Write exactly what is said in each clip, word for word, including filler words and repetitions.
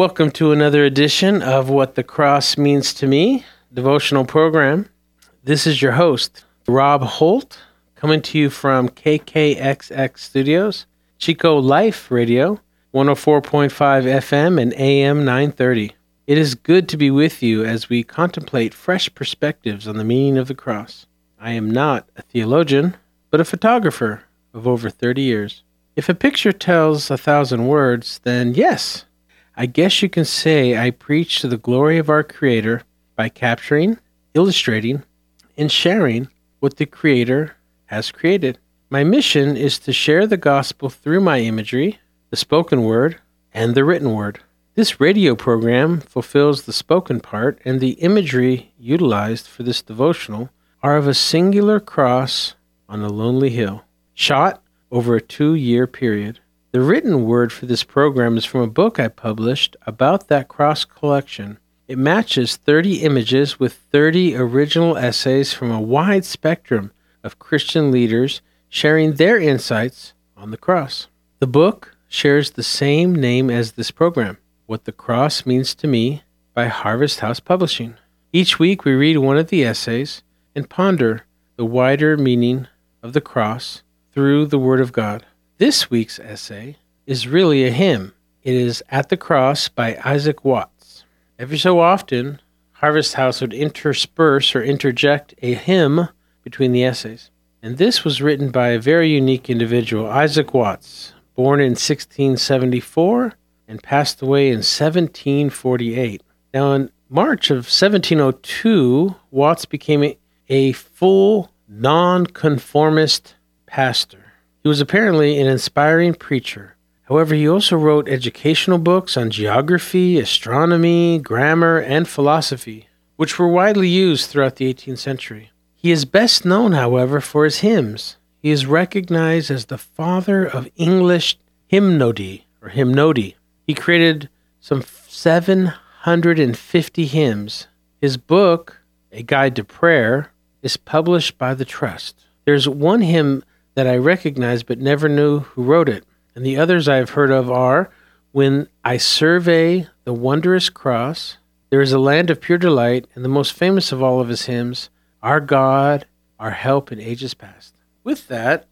Welcome to another edition of What the Cross Means to Me, devotional program. This is your host, Rob Holt, coming to you from K K X X Studios, Chico Life Radio, one oh four point five F M and A M nine thirty. It is good to be with you as we contemplate fresh perspectives on the meaning of the cross. I am not a theologian, but a photographer of over thirty years. If a picture tells a thousand words, then yes, I guess you can say I preach to the glory of our Creator by capturing, illustrating, and sharing what the Creator has created. My mission is to share the gospel through my imagery, the spoken word, and the written word. This radio program fulfills the spoken part, and the imagery utilized for this devotional are of a singular cross on a lonely hill, shot over a two-year period. The written word for this program is from a book I published about that cross collection. It matches thirty images with thirty original essays from a wide spectrum of Christian leaders sharing their insights on the cross. The book shares the same name as this program, What the Cross Means to Me, by Harvest House Publishing. Each week we read one of the essays and ponder the wider meaning of the cross through the Word of God. This week's essay is really a hymn. It is At the Cross by Isaac Watts. Every so often, Harvest House would intersperse or interject a hymn between the essays. And this was written by a very unique individual, Isaac Watts, born in sixteen seventy-four and passed away in seventeen forty-eight. Now, in March of seventeen oh two, Watts became a full nonconformist pastor. He was apparently an inspiring preacher. However, he also wrote educational books on geography, astronomy, grammar, and philosophy, which were widely used throughout the eighteenth century. He is best known, however, for his hymns. He is recognized as the father of English hymnody, or hymnody. He created some seven hundred fifty hymns. His book, A Guide to Prayer, is published by the Trust. There's one hymn that I recognize but never knew who wrote it. And the others I have heard of are When I Survey the Wondrous Cross, There is a Land of Pure Delight, and the most famous of all of his hymns, Our God, Our Help in Ages Past. With that,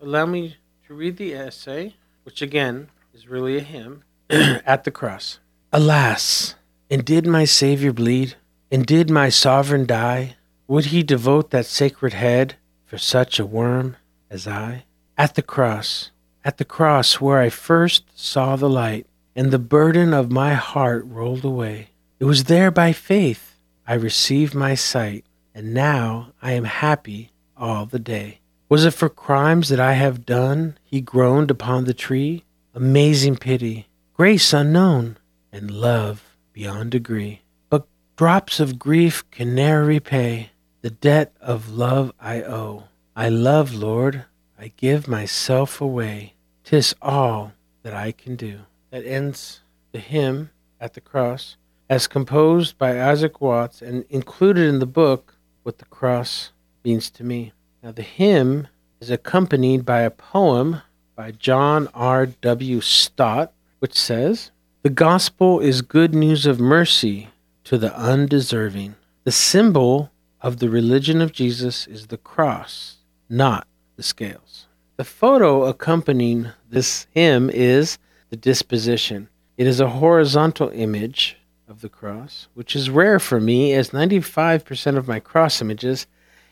allow me to read the essay, which again is really a hymn, At the Cross. Alas, and did my Savior bleed? And did my Sovereign die? Would he devote that sacred head for such a worm as I? At the cross, at the cross where I first saw the light, and the burden of my heart rolled away. It was there by faith I received my sight, and now I am happy all the day. Was it for crimes that I have done? He groaned upon the tree. Amazing pity, grace unknown, and love beyond degree. But drops of grief can ne'er repay the debt of love I owe. I love, Lord, I give myself away. 'Tis all that I can do. That ends the hymn At the Cross, as composed by Isaac Watts and included in the book, What the Cross Means to Me. Now, the hymn is accompanied by a poem by John R. W. Stott, which says, The gospel is good news of mercy to the undeserving. The symbol of the religion of Jesus is the cross, not the scales. The photo accompanying this hymn is the disposition. It is a horizontal image of the cross, which is rare for me, as ninety-five percent of my cross images,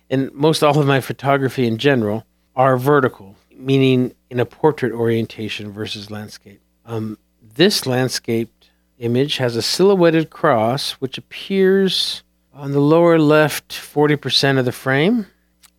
and most all of my photography in general, are vertical, meaning in a portrait orientation versus landscape. Um, this landscaped image has a silhouetted cross, which appears on the lower left forty percent of the frame.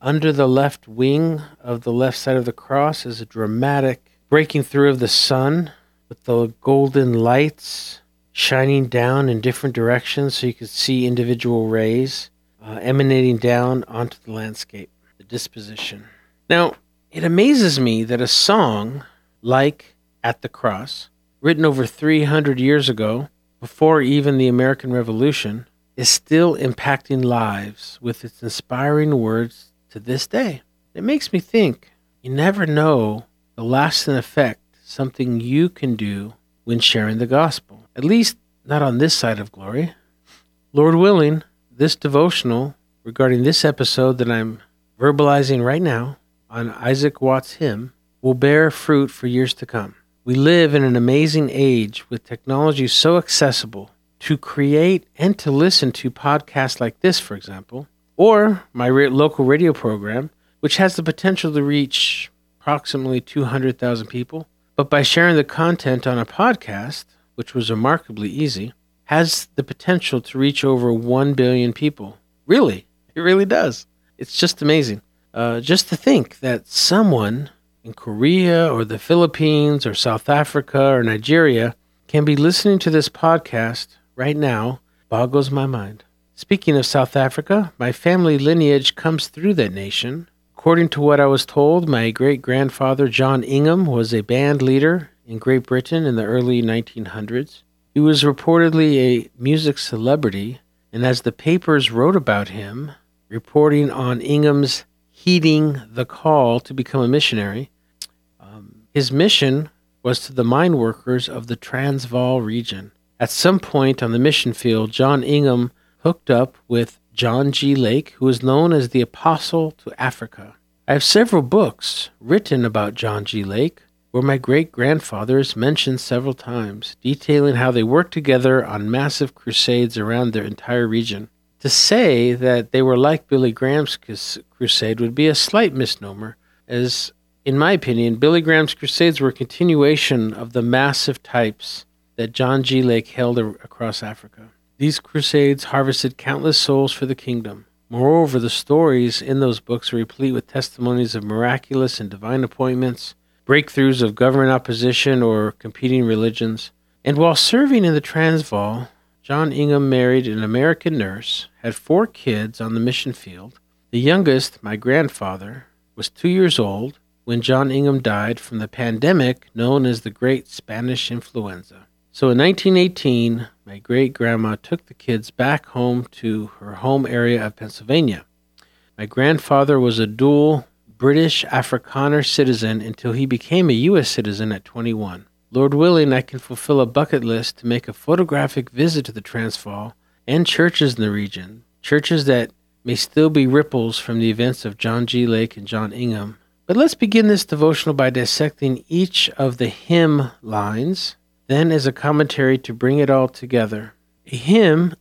Under the left wing of the left side of the cross is a dramatic breaking through of the sun with the golden lights shining down in different directions so you can see individual rays uh, emanating down onto the landscape, the disposition. Now, it amazes me that a song like At the Cross, written over three hundred years ago, before even the American Revolution, is still impacting lives with its inspiring words to this day. It makes me think, you never know the lasting effect something you can do when sharing the gospel. At least not on this side of glory. Lord willing, this devotional regarding this episode that I'm verbalizing right now on Isaac Watts' hymn will bear fruit for years to come. We live in an amazing age with technology so accessible to create and to listen to podcasts like this, for example, or my re- local radio program, which has the potential to reach approximately two hundred thousand people. But by sharing the content on a podcast, which was remarkably easy, has the potential to reach over one billion people. Really, it really does. It's just amazing. Uh, just to think that someone in Korea or the Philippines or South Africa or Nigeria can be listening to this podcast right now boggles my mind. Speaking of South Africa, my family lineage comes through that nation. According to what I was told, my great-grandfather John Ingham was a band leader in Great Britain in the early nineteen hundreds. He was reportedly a music celebrity, and as the papers wrote about him, reporting on Ingham's heeding the call to become a missionary, um, his mission was to the mine workers of the Transvaal region. At some point on the mission field, John Ingham hooked up with John G. Lake, who is known as the Apostle to Africa. I have several books written about John G. Lake, where my great-grandfather is mentioned several times, detailing how they worked together on massive crusades around their entire region. To say that they were like Billy Graham's crusade would be a slight misnomer, as, in my opinion, Billy Graham's crusades were a continuation of the massive types that John G. Lake held a- across Africa. These crusades harvested countless souls for the kingdom. Moreover, the stories in those books are replete with testimonies of miraculous and divine appointments, breakthroughs of government opposition or competing religions. And while serving in the Transvaal, John Ingham married an American nurse, had four kids on the mission field. The youngest, my grandfather, was two years old when John Ingham died from the pandemic known as the Great Spanish Influenza. So in nineteen eighteen, my great-grandma took the kids back home to her home area of Pennsylvania. My grandfather was a dual British Afrikaner citizen until he became a U S citizen at twenty-one. Lord willing, I can fulfill a bucket list to make a photographic visit to the Transvaal and churches in the region, churches that may still be ripples from the events of John G. Lake and John Ingham. But let's begin this devotional by dissecting each of the hymn lines, then as a commentary to bring it all together. A hymn,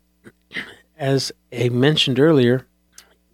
as I mentioned earlier,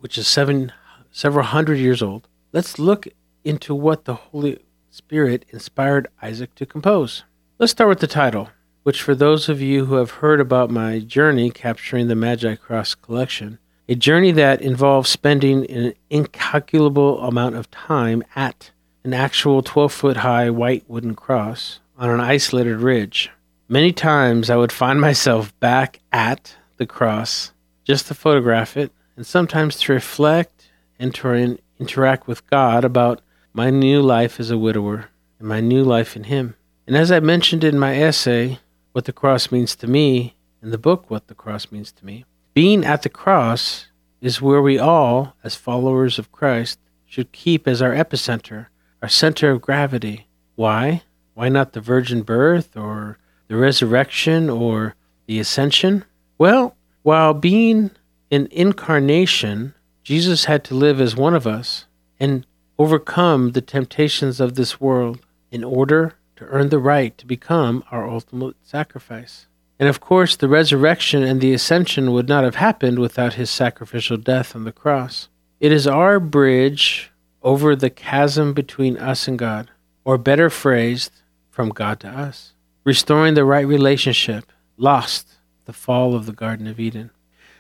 which is seven, several hundred years old, let's look into what the Holy Spirit inspired Isaac to compose. Let's start with the title, which for those of you who have heard about my journey capturing the Magi Cross collection, a journey that involves spending an incalculable amount of time at an actual twelve-foot-high white wooden cross on an isolated ridge. Many times I would find myself back at the cross just to photograph it, and sometimes to reflect and to in- interact with God about my new life as a widower and my new life in Him. And as I mentioned in my essay, What the Cross Means to Me, in the book What the Cross Means to Me, being at the cross is where we all, as followers of Christ, should keep as our epicenter, our center of gravity. Why? Why not the virgin birth or the resurrection or the ascension? Well, while being an incarnation, Jesus had to live as one of us and overcome the temptations of this world in order to earn the right to become our ultimate sacrifice. And of course, the resurrection and the ascension would not have happened without his sacrificial death on the cross. It is our bridge over the chasm between us and God, or better phrased, from God to us, restoring the right relationship lost the fall of the Garden of Eden.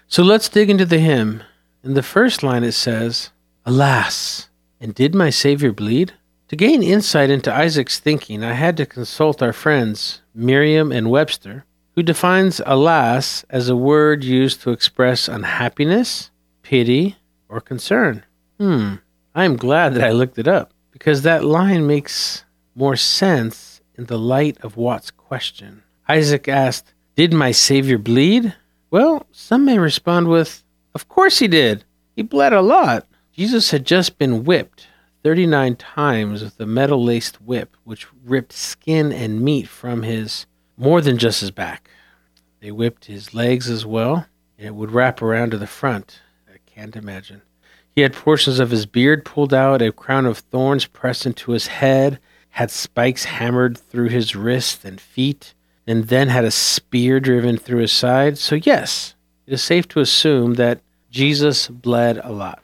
So let's dig into the hymn. In the first line it says, "Alas, and did my Savior bleed?" To gain insight into Isaac's thinking, I had to consult our friends Miriam and Webster, who defines alas as a word used to express unhappiness, pity, or concern. Hmm, I am glad that I looked it up, because that line makes more sense in the light of Watt's question. Isaac asked, "Did my Savior bleed?" Well, some may respond with, "Of course he did. He bled a lot." Jesus had just been whipped thirty-nine times with a metal-laced whip, which ripped skin and meat from his more than just his back. They whipped his legs as well, and it would wrap around to the front. I can't imagine. He had portions of his beard pulled out, a crown of thorns pressed into his head, had spikes hammered through his wrists and feet, and then had a spear driven through his side. So yes, it is safe to assume that Jesus bled a lot.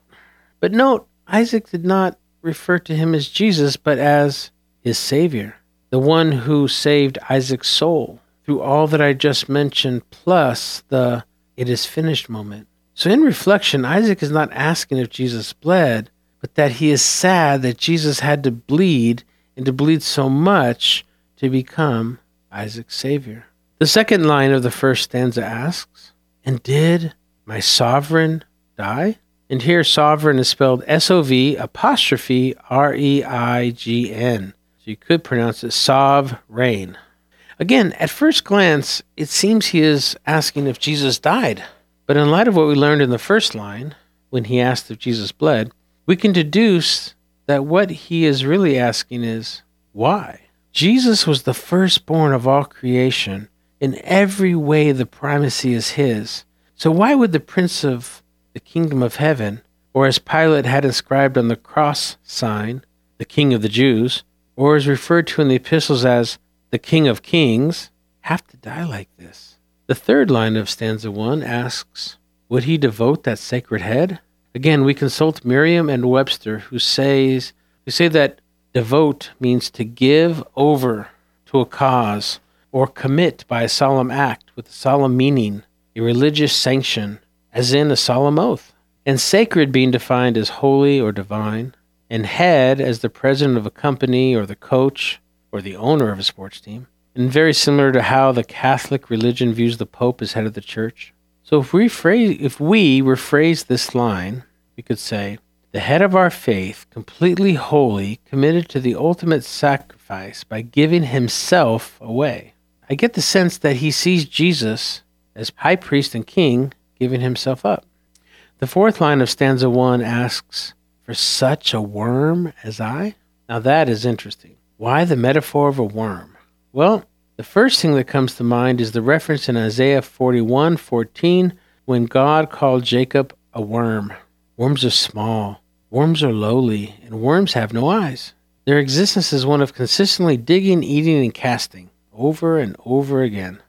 But note, Isaac did not refer to him as Jesus, but as his Savior, the one who saved Isaac's soul through all that I just mentioned, plus the it is finished moment. So in reflection, Isaac is not asking if Jesus bled, but that he is sad that Jesus had to bleed, and to bleed so much to become Isaac's Savior. The second line of the first stanza asks, and did my sovereign die? And here sovereign is spelled S O V apostrophe R E I G N. So you could pronounce it sov-rain. Again, at first glance, it seems he is asking if Jesus died. But in light of what we learned in the first line, when he asked if Jesus bled, we can deduce that what he is really asking is, why? Jesus was the firstborn of all creation. In every way, the primacy is his. So why would the Prince of the Kingdom of Heaven, or as Pilate had inscribed on the cross sign, the King of the Jews, or is referred to in the epistles as the King of Kings, have to die like this? The third line of stanza one asks, would he devote that sacred head? Again, we consult Miriam and Webster, who says, who say that devote means to give over to a cause or commit by a solemn act with a solemn meaning, a religious sanction, as in a solemn oath. And sacred being defined as holy or divine, and head as the president of a company or the coach or the owner of a sports team, and very similar to how the Catholic religion views the Pope as head of the church. So if we, phrase, if we rephrase this line, we could say, the head of our faith, completely holy, committed to the ultimate sacrifice by giving himself away. I get the sense that he sees Jesus as high priest and king, giving himself up. The fourth line of stanza one asks, for such a worm as I? Now that is interesting. Why the metaphor of a worm? Well, the first thing that comes to mind is the reference in Isaiah forty-one fourteen, when God called Jacob a worm. Worms are small, worms are lowly, and worms have no eyes. Their existence is one of consistently digging, eating, and casting, over and over again.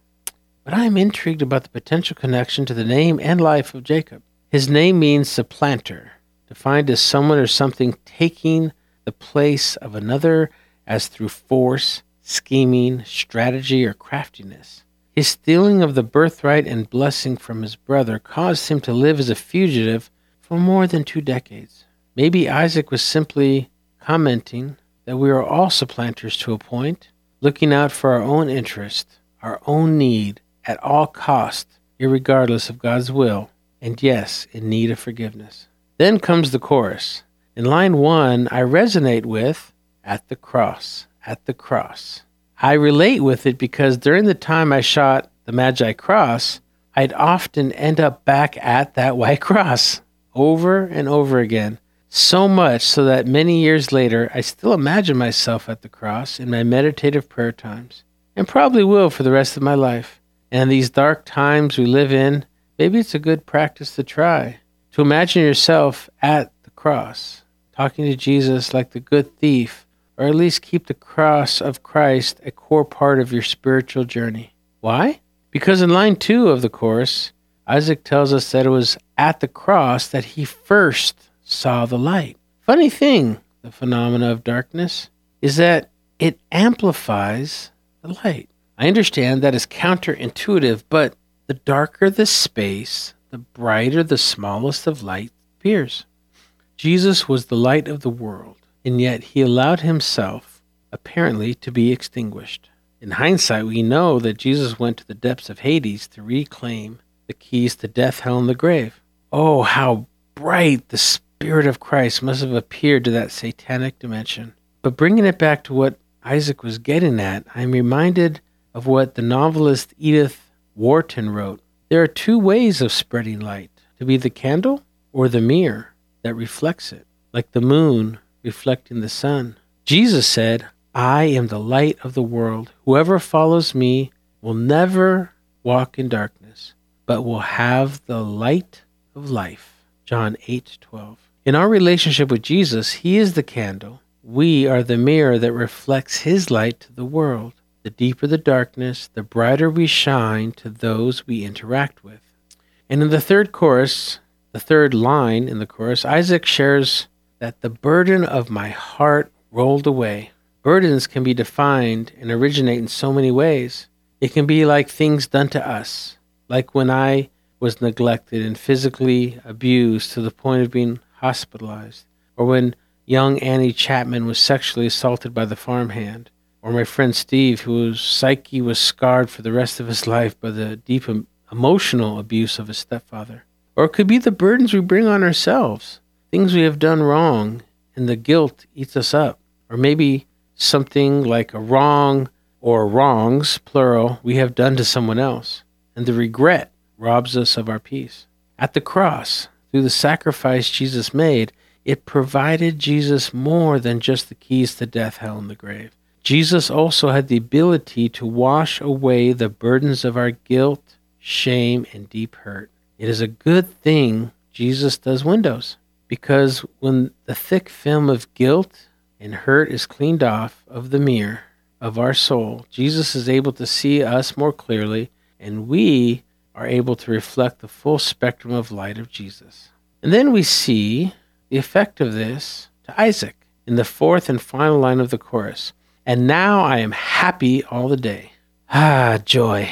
But I am intrigued about the potential connection to the name and life of Jacob. His name means supplanter, defined as someone or something taking the place of another, as through force, scheming, strategy, or craftiness. His stealing of the birthright and blessing from his brother caused him to live as a fugitive for more than two decades. Maybe Isaac was simply commenting that we are all supplanters to a point, looking out for our own interest, our own need, at all cost, irregardless of God's will, and yes, in need of forgiveness. Then comes the chorus. In line one, I resonate with, at the cross, at the cross. I relate with it because during the time I shot the Magi Cross, I'd often end up back at that white cross, over and over again, so much so that many years later, I still imagine myself at the cross in my meditative prayer times, and probably will for the rest of my life. And these dark times we live in, maybe it's a good practice to try, to imagine yourself at the cross, talking to Jesus like the good thief, or at least keep the cross of Christ a core part of your spiritual journey. Why? Because in line two of the chorus, Isaac tells us that it was at the cross that he first saw the light. Funny thing, the phenomena of darkness, is that it amplifies the light. I understand that is counterintuitive, but the darker the space, the brighter the smallest of light appears. Jesus was the light of the world, and yet he allowed himself, apparently, to be extinguished. In hindsight, we know that Jesus went to the depths of Hades to reclaim the keys to death, hell, and the grave. Oh, how bright the Spirit of Christ must have appeared to that satanic dimension. But bringing it back to what Isaac was getting at, I am reminded of what the novelist Edith Wharton wrote. There are two ways of spreading light, to be the candle or the mirror that reflects it, like the moon reflecting the sun. Jesus said, I am the light of the world. Whoever follows me will never walk in darkness, but will have the light of life. John eight twelve. In our relationship with Jesus, He is the candle. We are the mirror that reflects His light to the world. The deeper the darkness, the brighter we shine to those we interact with. And in the third chorus, the third line in the chorus, Isaac shares that the burden of my heart rolled away. Burdens can be defined and originate in so many ways. It can be like things done to us, like when I was neglected and physically abused to the point of being hospitalized, or when young Annie Chapman was sexually assaulted by the farmhand, or my friend Steve, whose psyche was scarred for the rest of his life by the deep em- emotional abuse of his stepfather. Or it could be the burdens we bring on ourselves, things we have done wrong, and the guilt eats us up. Or maybe something like a wrong or wrongs, plural, we have done to someone else, and the regret robs us of our peace. At the cross, through the sacrifice Jesus made, it provided Jesus more than just the keys to death, hell, and the grave. Jesus also had the ability to wash away the burdens of our guilt, shame, and deep hurt. It is a good thing Jesus does windows, because when the thick film of guilt and hurt is cleaned off of the mirror of our soul, Jesus is able to see us more clearly, and we are able to reflect the full spectrum of light of Jesus. And then we see the effect of this to Isaac in the fourth and final line of the chorus. And now I am happy all the day. Ah, joy.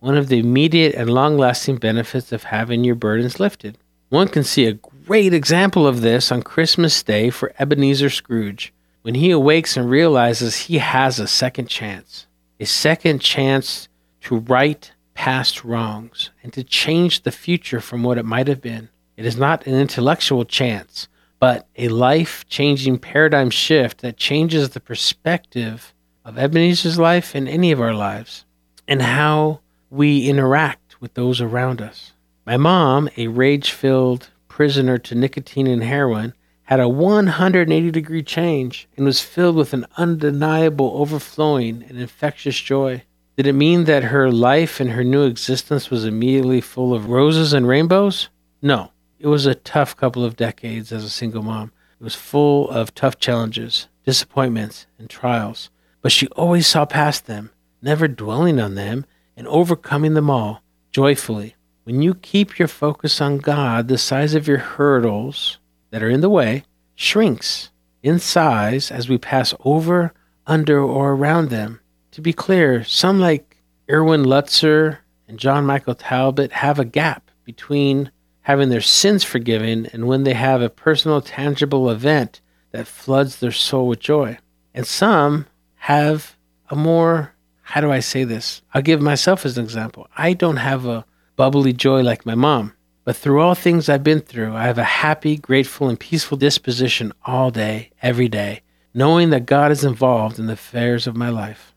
One of the immediate and long-lasting benefits of having your burdens lifted. One can see a great example of this on Christmas Day for Ebenezer Scrooge, when he awakes and realizes he has a second chance. A second chance to right past wrongs and to change the future from what it might have been. It is not an intellectual chance, but a life-changing paradigm shift that changes the perspective of Ebenezer's life and any of our lives, and how we interact with those around us. My mom, a rage-filled prisoner to nicotine and heroin, had a one hundred eighty degree change and was filled with an undeniable, overflowing, and infectious joy. Did it mean that her life and her new existence was immediately full of roses and rainbows? No. It was a tough couple of decades as a single mom. It was full of tough challenges, disappointments, and trials. But she always saw past them, never dwelling on them, and overcoming them all joyfully. When you keep your focus on God, the size of your hurdles that are in the way shrinks in size as we pass over, under, or around them. To be clear, some like Erwin Lutzer and John Michael Talbot have a gap between having their sins forgiven, and when they have a personal, tangible event that floods their soul with joy. And some have a more, how do I say this? I'll give myself as an example. I don't have a bubbly joy like my mom, but through all things I've been through, I have a happy, grateful, and peaceful disposition all day, every day, knowing that God is involved in the affairs of my life.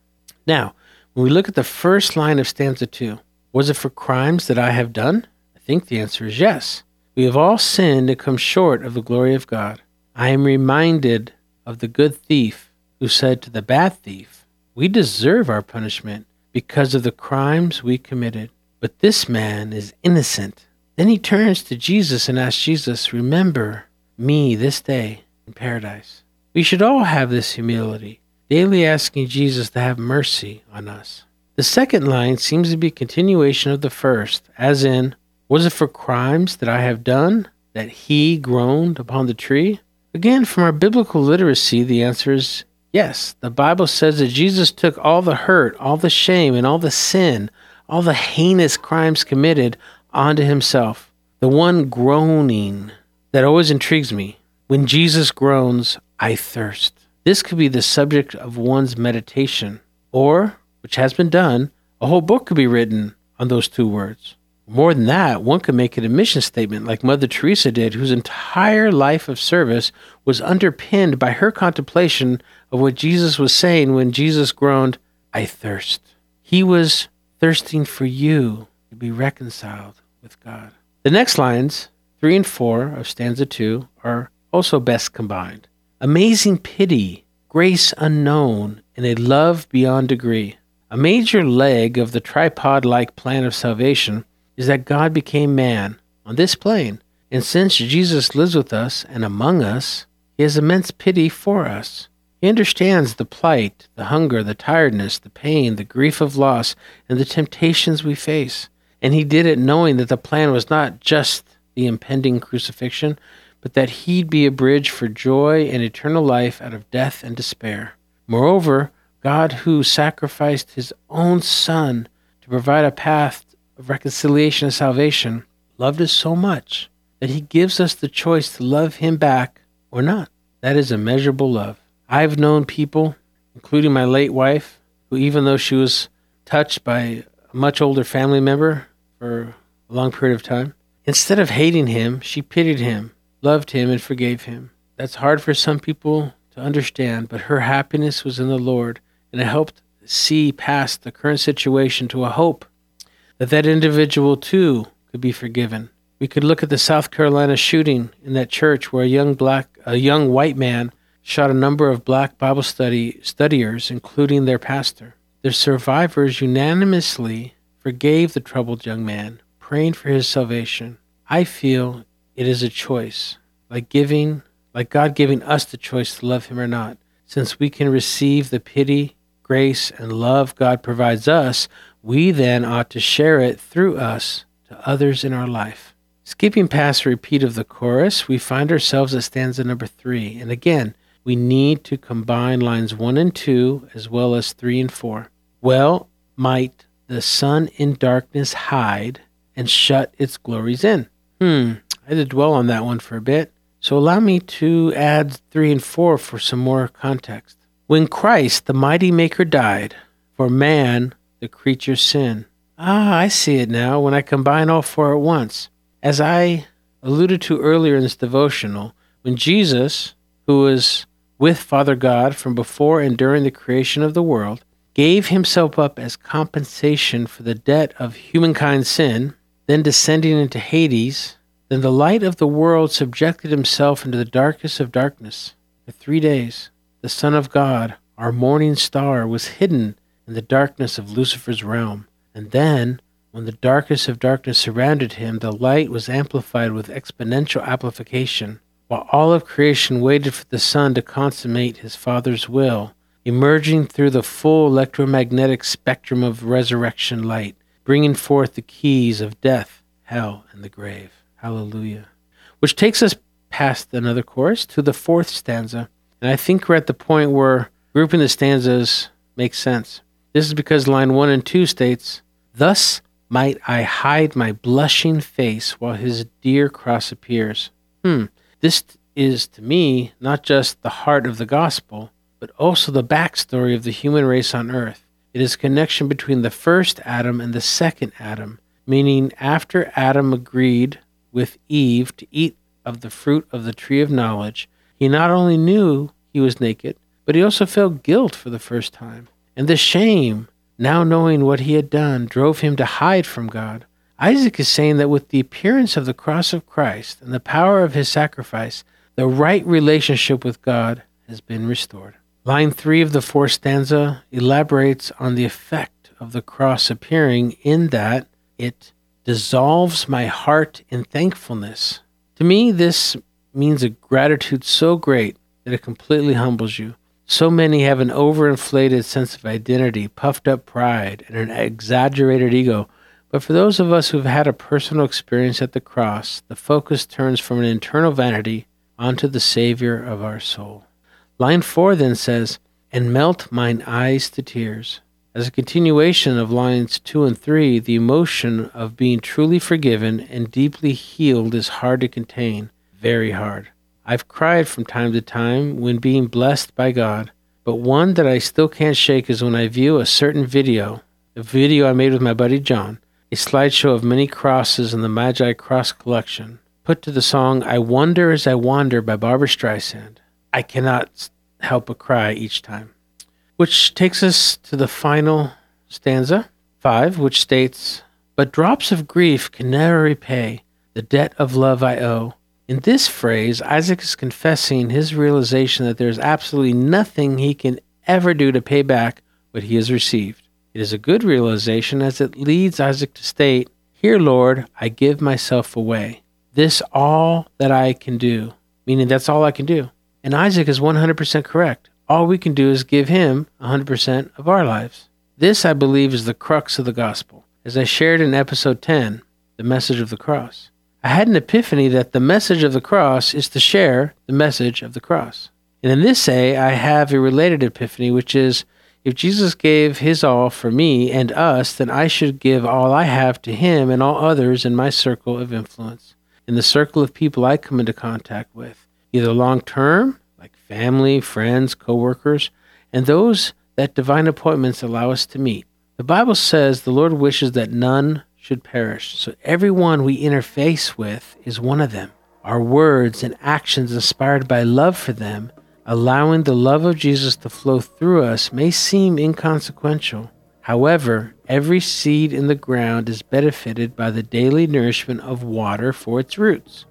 Now, when we look at the first line of stanza two, was it for crimes that I have done? I think the answer is yes. We have all sinned and come short of the glory of God. I am reminded of the good thief who said to the bad thief, we deserve our punishment because of the crimes we committed, but this man is innocent. Then he turns to Jesus and asks Jesus, remember me this day in paradise. We should all have this humility, daily asking Jesus to have mercy on us. The second line seems to be a continuation of the first, as in, was it for crimes that I have done that he groaned upon the tree? Again, from our biblical literacy, the answer is yes. The Bible says that Jesus took all the hurt, all the shame, and all the sin, all the heinous crimes committed onto himself. The one groaning that always intrigues me. When Jesus groans, I thirst. This could be the subject of one's meditation, or, which has been done, a whole book could be written on those two words. More than that, one could make an admission statement like Mother Teresa did, whose entire life of service was underpinned by her contemplation of what Jesus was saying when Jesus groaned, I thirst. He was thirsting for you to be reconciled with God. The next lines, three and four of stanza two, are also best combined. Amazing pity, grace unknown, and a love beyond degree. A major leg of the tripod-like plan of salvation is that God became man on this plane, and since Jesus lives with us and among us, he has immense pity for us. He understands the plight, the hunger, the tiredness, the pain, the grief of loss, and the temptations we face. And he did it knowing that the plan was not just the impending crucifixion, but that he'd be a bridge for joy and eternal life out of death and despair. Moreover, God, who sacrificed his own son to provide a path of reconciliation and salvation, loved us so much that he gives us the choice to love him back or not. That is immeasurable love. I've known people, including my late wife, who even though she was touched by a much older family member for a long period of time, instead of hating him, she pitied him, loved him, and forgave him. That's hard for some people to understand, but her happiness was in the Lord, and it helped see past the current situation to a hope that that individual too could be forgiven. We could look at the South Carolina shooting in that church where a young black, a young white man shot a number of black Bible study studiers, including their pastor. The survivors unanimously forgave the troubled young man, praying for his salvation. I feel it is a choice, like giving, like God giving us the choice to love him or not. Since we can receive the pity, grace, and love God provides us, we then ought to share it through us to others in our life. Skipping past a repeat of the chorus, we find ourselves at stanza number three. And again, we need to combine lines one and two as well as three and four. Well might the sun in darkness hide and shut its glories in. Hmm, I had to dwell on that one for a bit. So allow me to add three and four for some more context. When Christ, the mighty maker, died, for man, the creature's sin. Ah, I see it now when I combine all four at once. As I alluded to earlier in this devotional, when Jesus, who was with Father God from before and during the creation of the world, gave himself up as compensation for the debt of humankind's sin, then descending into Hades, then the light of the world subjected himself into the darkness of darkness. For three days, the Son of God, our morning star, was hidden in the darkness of Lucifer's realm. And then, when the darkness of darkness surrounded him, the light was amplified with exponential amplification. While all of creation waited for the Son to consummate his Father's will, emerging through the full electromagnetic spectrum of resurrection light, bringing forth the keys of death, hell, and the grave. Hallelujah. Which takes us past another chorus to the fourth stanza, and I think we're at the point where grouping the stanzas makes sense. This is because line one and two states, "Thus might I hide my blushing face while his dear cross appears." Hmm. This is, to me, not just the heart of the gospel, but also the backstory of the human race on earth. It is connection between the first Adam and the second Adam, meaning after Adam agreed with Eve to eat of the fruit of the tree of knowledge, he not only knew he was naked, but he also felt guilt for the first time. And the shame, now knowing what he had done, drove him to hide from God. Isaac is saying that with the appearance of the cross of Christ and the power of his sacrifice, the right relationship with God has been restored. Line three of the fourth stanza elaborates on the effect of the cross appearing in that it dissolves my heart in thankfulness. To me, this means a gratitude so great that it completely humbles you. So many have an overinflated sense of identity, puffed up pride, and an exaggerated ego. But for those of us who've had a personal experience at the cross, the focus turns from an internal vanity onto the Savior of our soul. Line four then says, "And melt mine eyes to tears." As a continuation of lines two and three, the emotion of being truly forgiven and deeply healed is hard to contain, very hard. I've cried from time to time when being blessed by God, but one that I still can't shake is when I view a certain video, a video I made with my buddy John, a slideshow of many crosses in the Magi Cross collection, put to the song "I Wonder as I Wander" by Barbara Streisand. I cannot help but cry each time. Which takes us to the final stanza, five, which states, "But drops of grief can never repay the debt of love I owe." In this phrase, Isaac is confessing his realization that there is absolutely nothing he can ever do to pay back what he has received. It is a good realization, as it leads Isaac to state, "Here, Lord, I give myself away. This all that I can do," meaning that's all I can do. And Isaac is one hundred percent correct. All we can do is give him one hundred percent of our lives. This, I believe, is the crux of the gospel. As I shared in episode ten, The Message of the Cross, I had an epiphany that the message of the cross is to share the message of the cross. And in this say, I have a related epiphany, which is, if Jesus gave his all for me and us, then I should give all I have to him and all others in my circle of influence, in the circle of people I come into contact with, either long-term, like family, friends, co-workers, and those that divine appointments allow us to meet. The Bible says the Lord wishes that none should perish. So everyone we interface with is one of them. Our words and actions inspired by love for them, allowing the love of Jesus to flow through us, may seem inconsequential. However, every seed in the ground is benefited by the daily nourishment of water for its roots.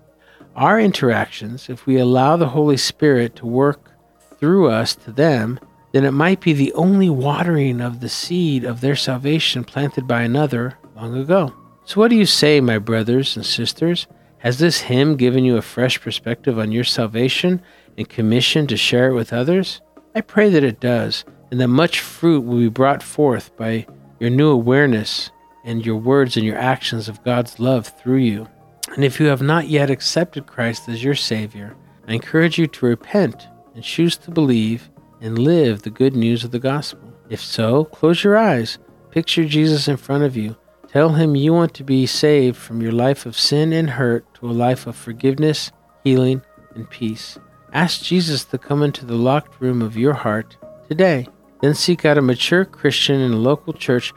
Our interactions, if we allow the Holy Spirit to work through us to them, then it might be the only watering of the seed of their salvation planted by another long ago. So what do you say, my brothers and sisters? Has this hymn given you a fresh perspective on your salvation and commission to share it with others? I pray that it does, and that much fruit will be brought forth by your new awareness and your words and your actions of God's love through you. And if you have not yet accepted Christ as your Savior, I encourage you to repent and choose to believe and live the good news of the gospel. If so, close your eyes, picture Jesus in front of you. Tell him you want to be saved from your life of sin and hurt to a life of forgiveness, healing, and peace. Ask Jesus to come into the locked room of your heart today. Then seek out a mature Christian in a local church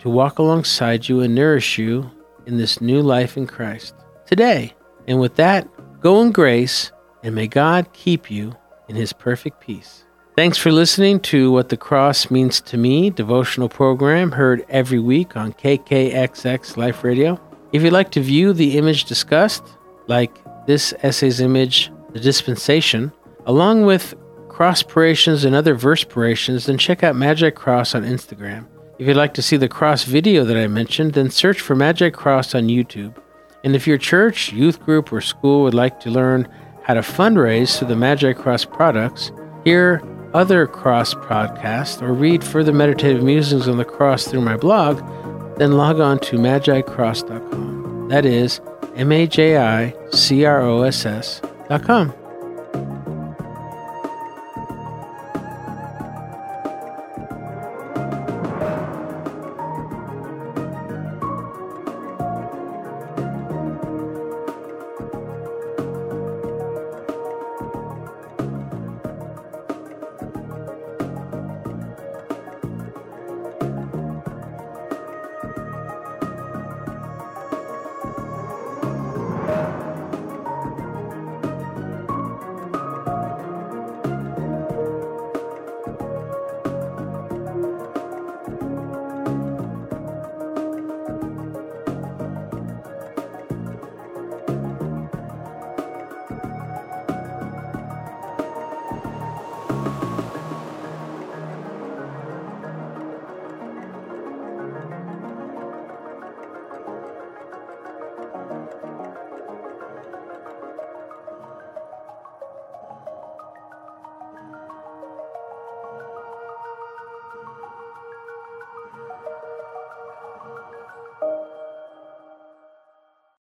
to walk alongside you and nourish you in this new life in Christ today. And with that, go in grace, and may God keep you in his perfect peace. Thanks for listening to What the Cross Means to Me devotional program, heard every week on K K X X Life Radio. If you'd like to view the image discussed, like this essay's image, The Dispensation, along with crosspirations and other verspirations, then check out Magi Cross on Instagram. If you'd like to see the cross video that I mentioned, then search for Magi Cross on YouTube. And if your church, youth group, or school would like to learn how to fundraise through the Magi Cross products, hear other cross podcasts, or read further meditative musings on the cross through my blog, then log on to magi cross dot com. That is M A J I C R O S S dot com.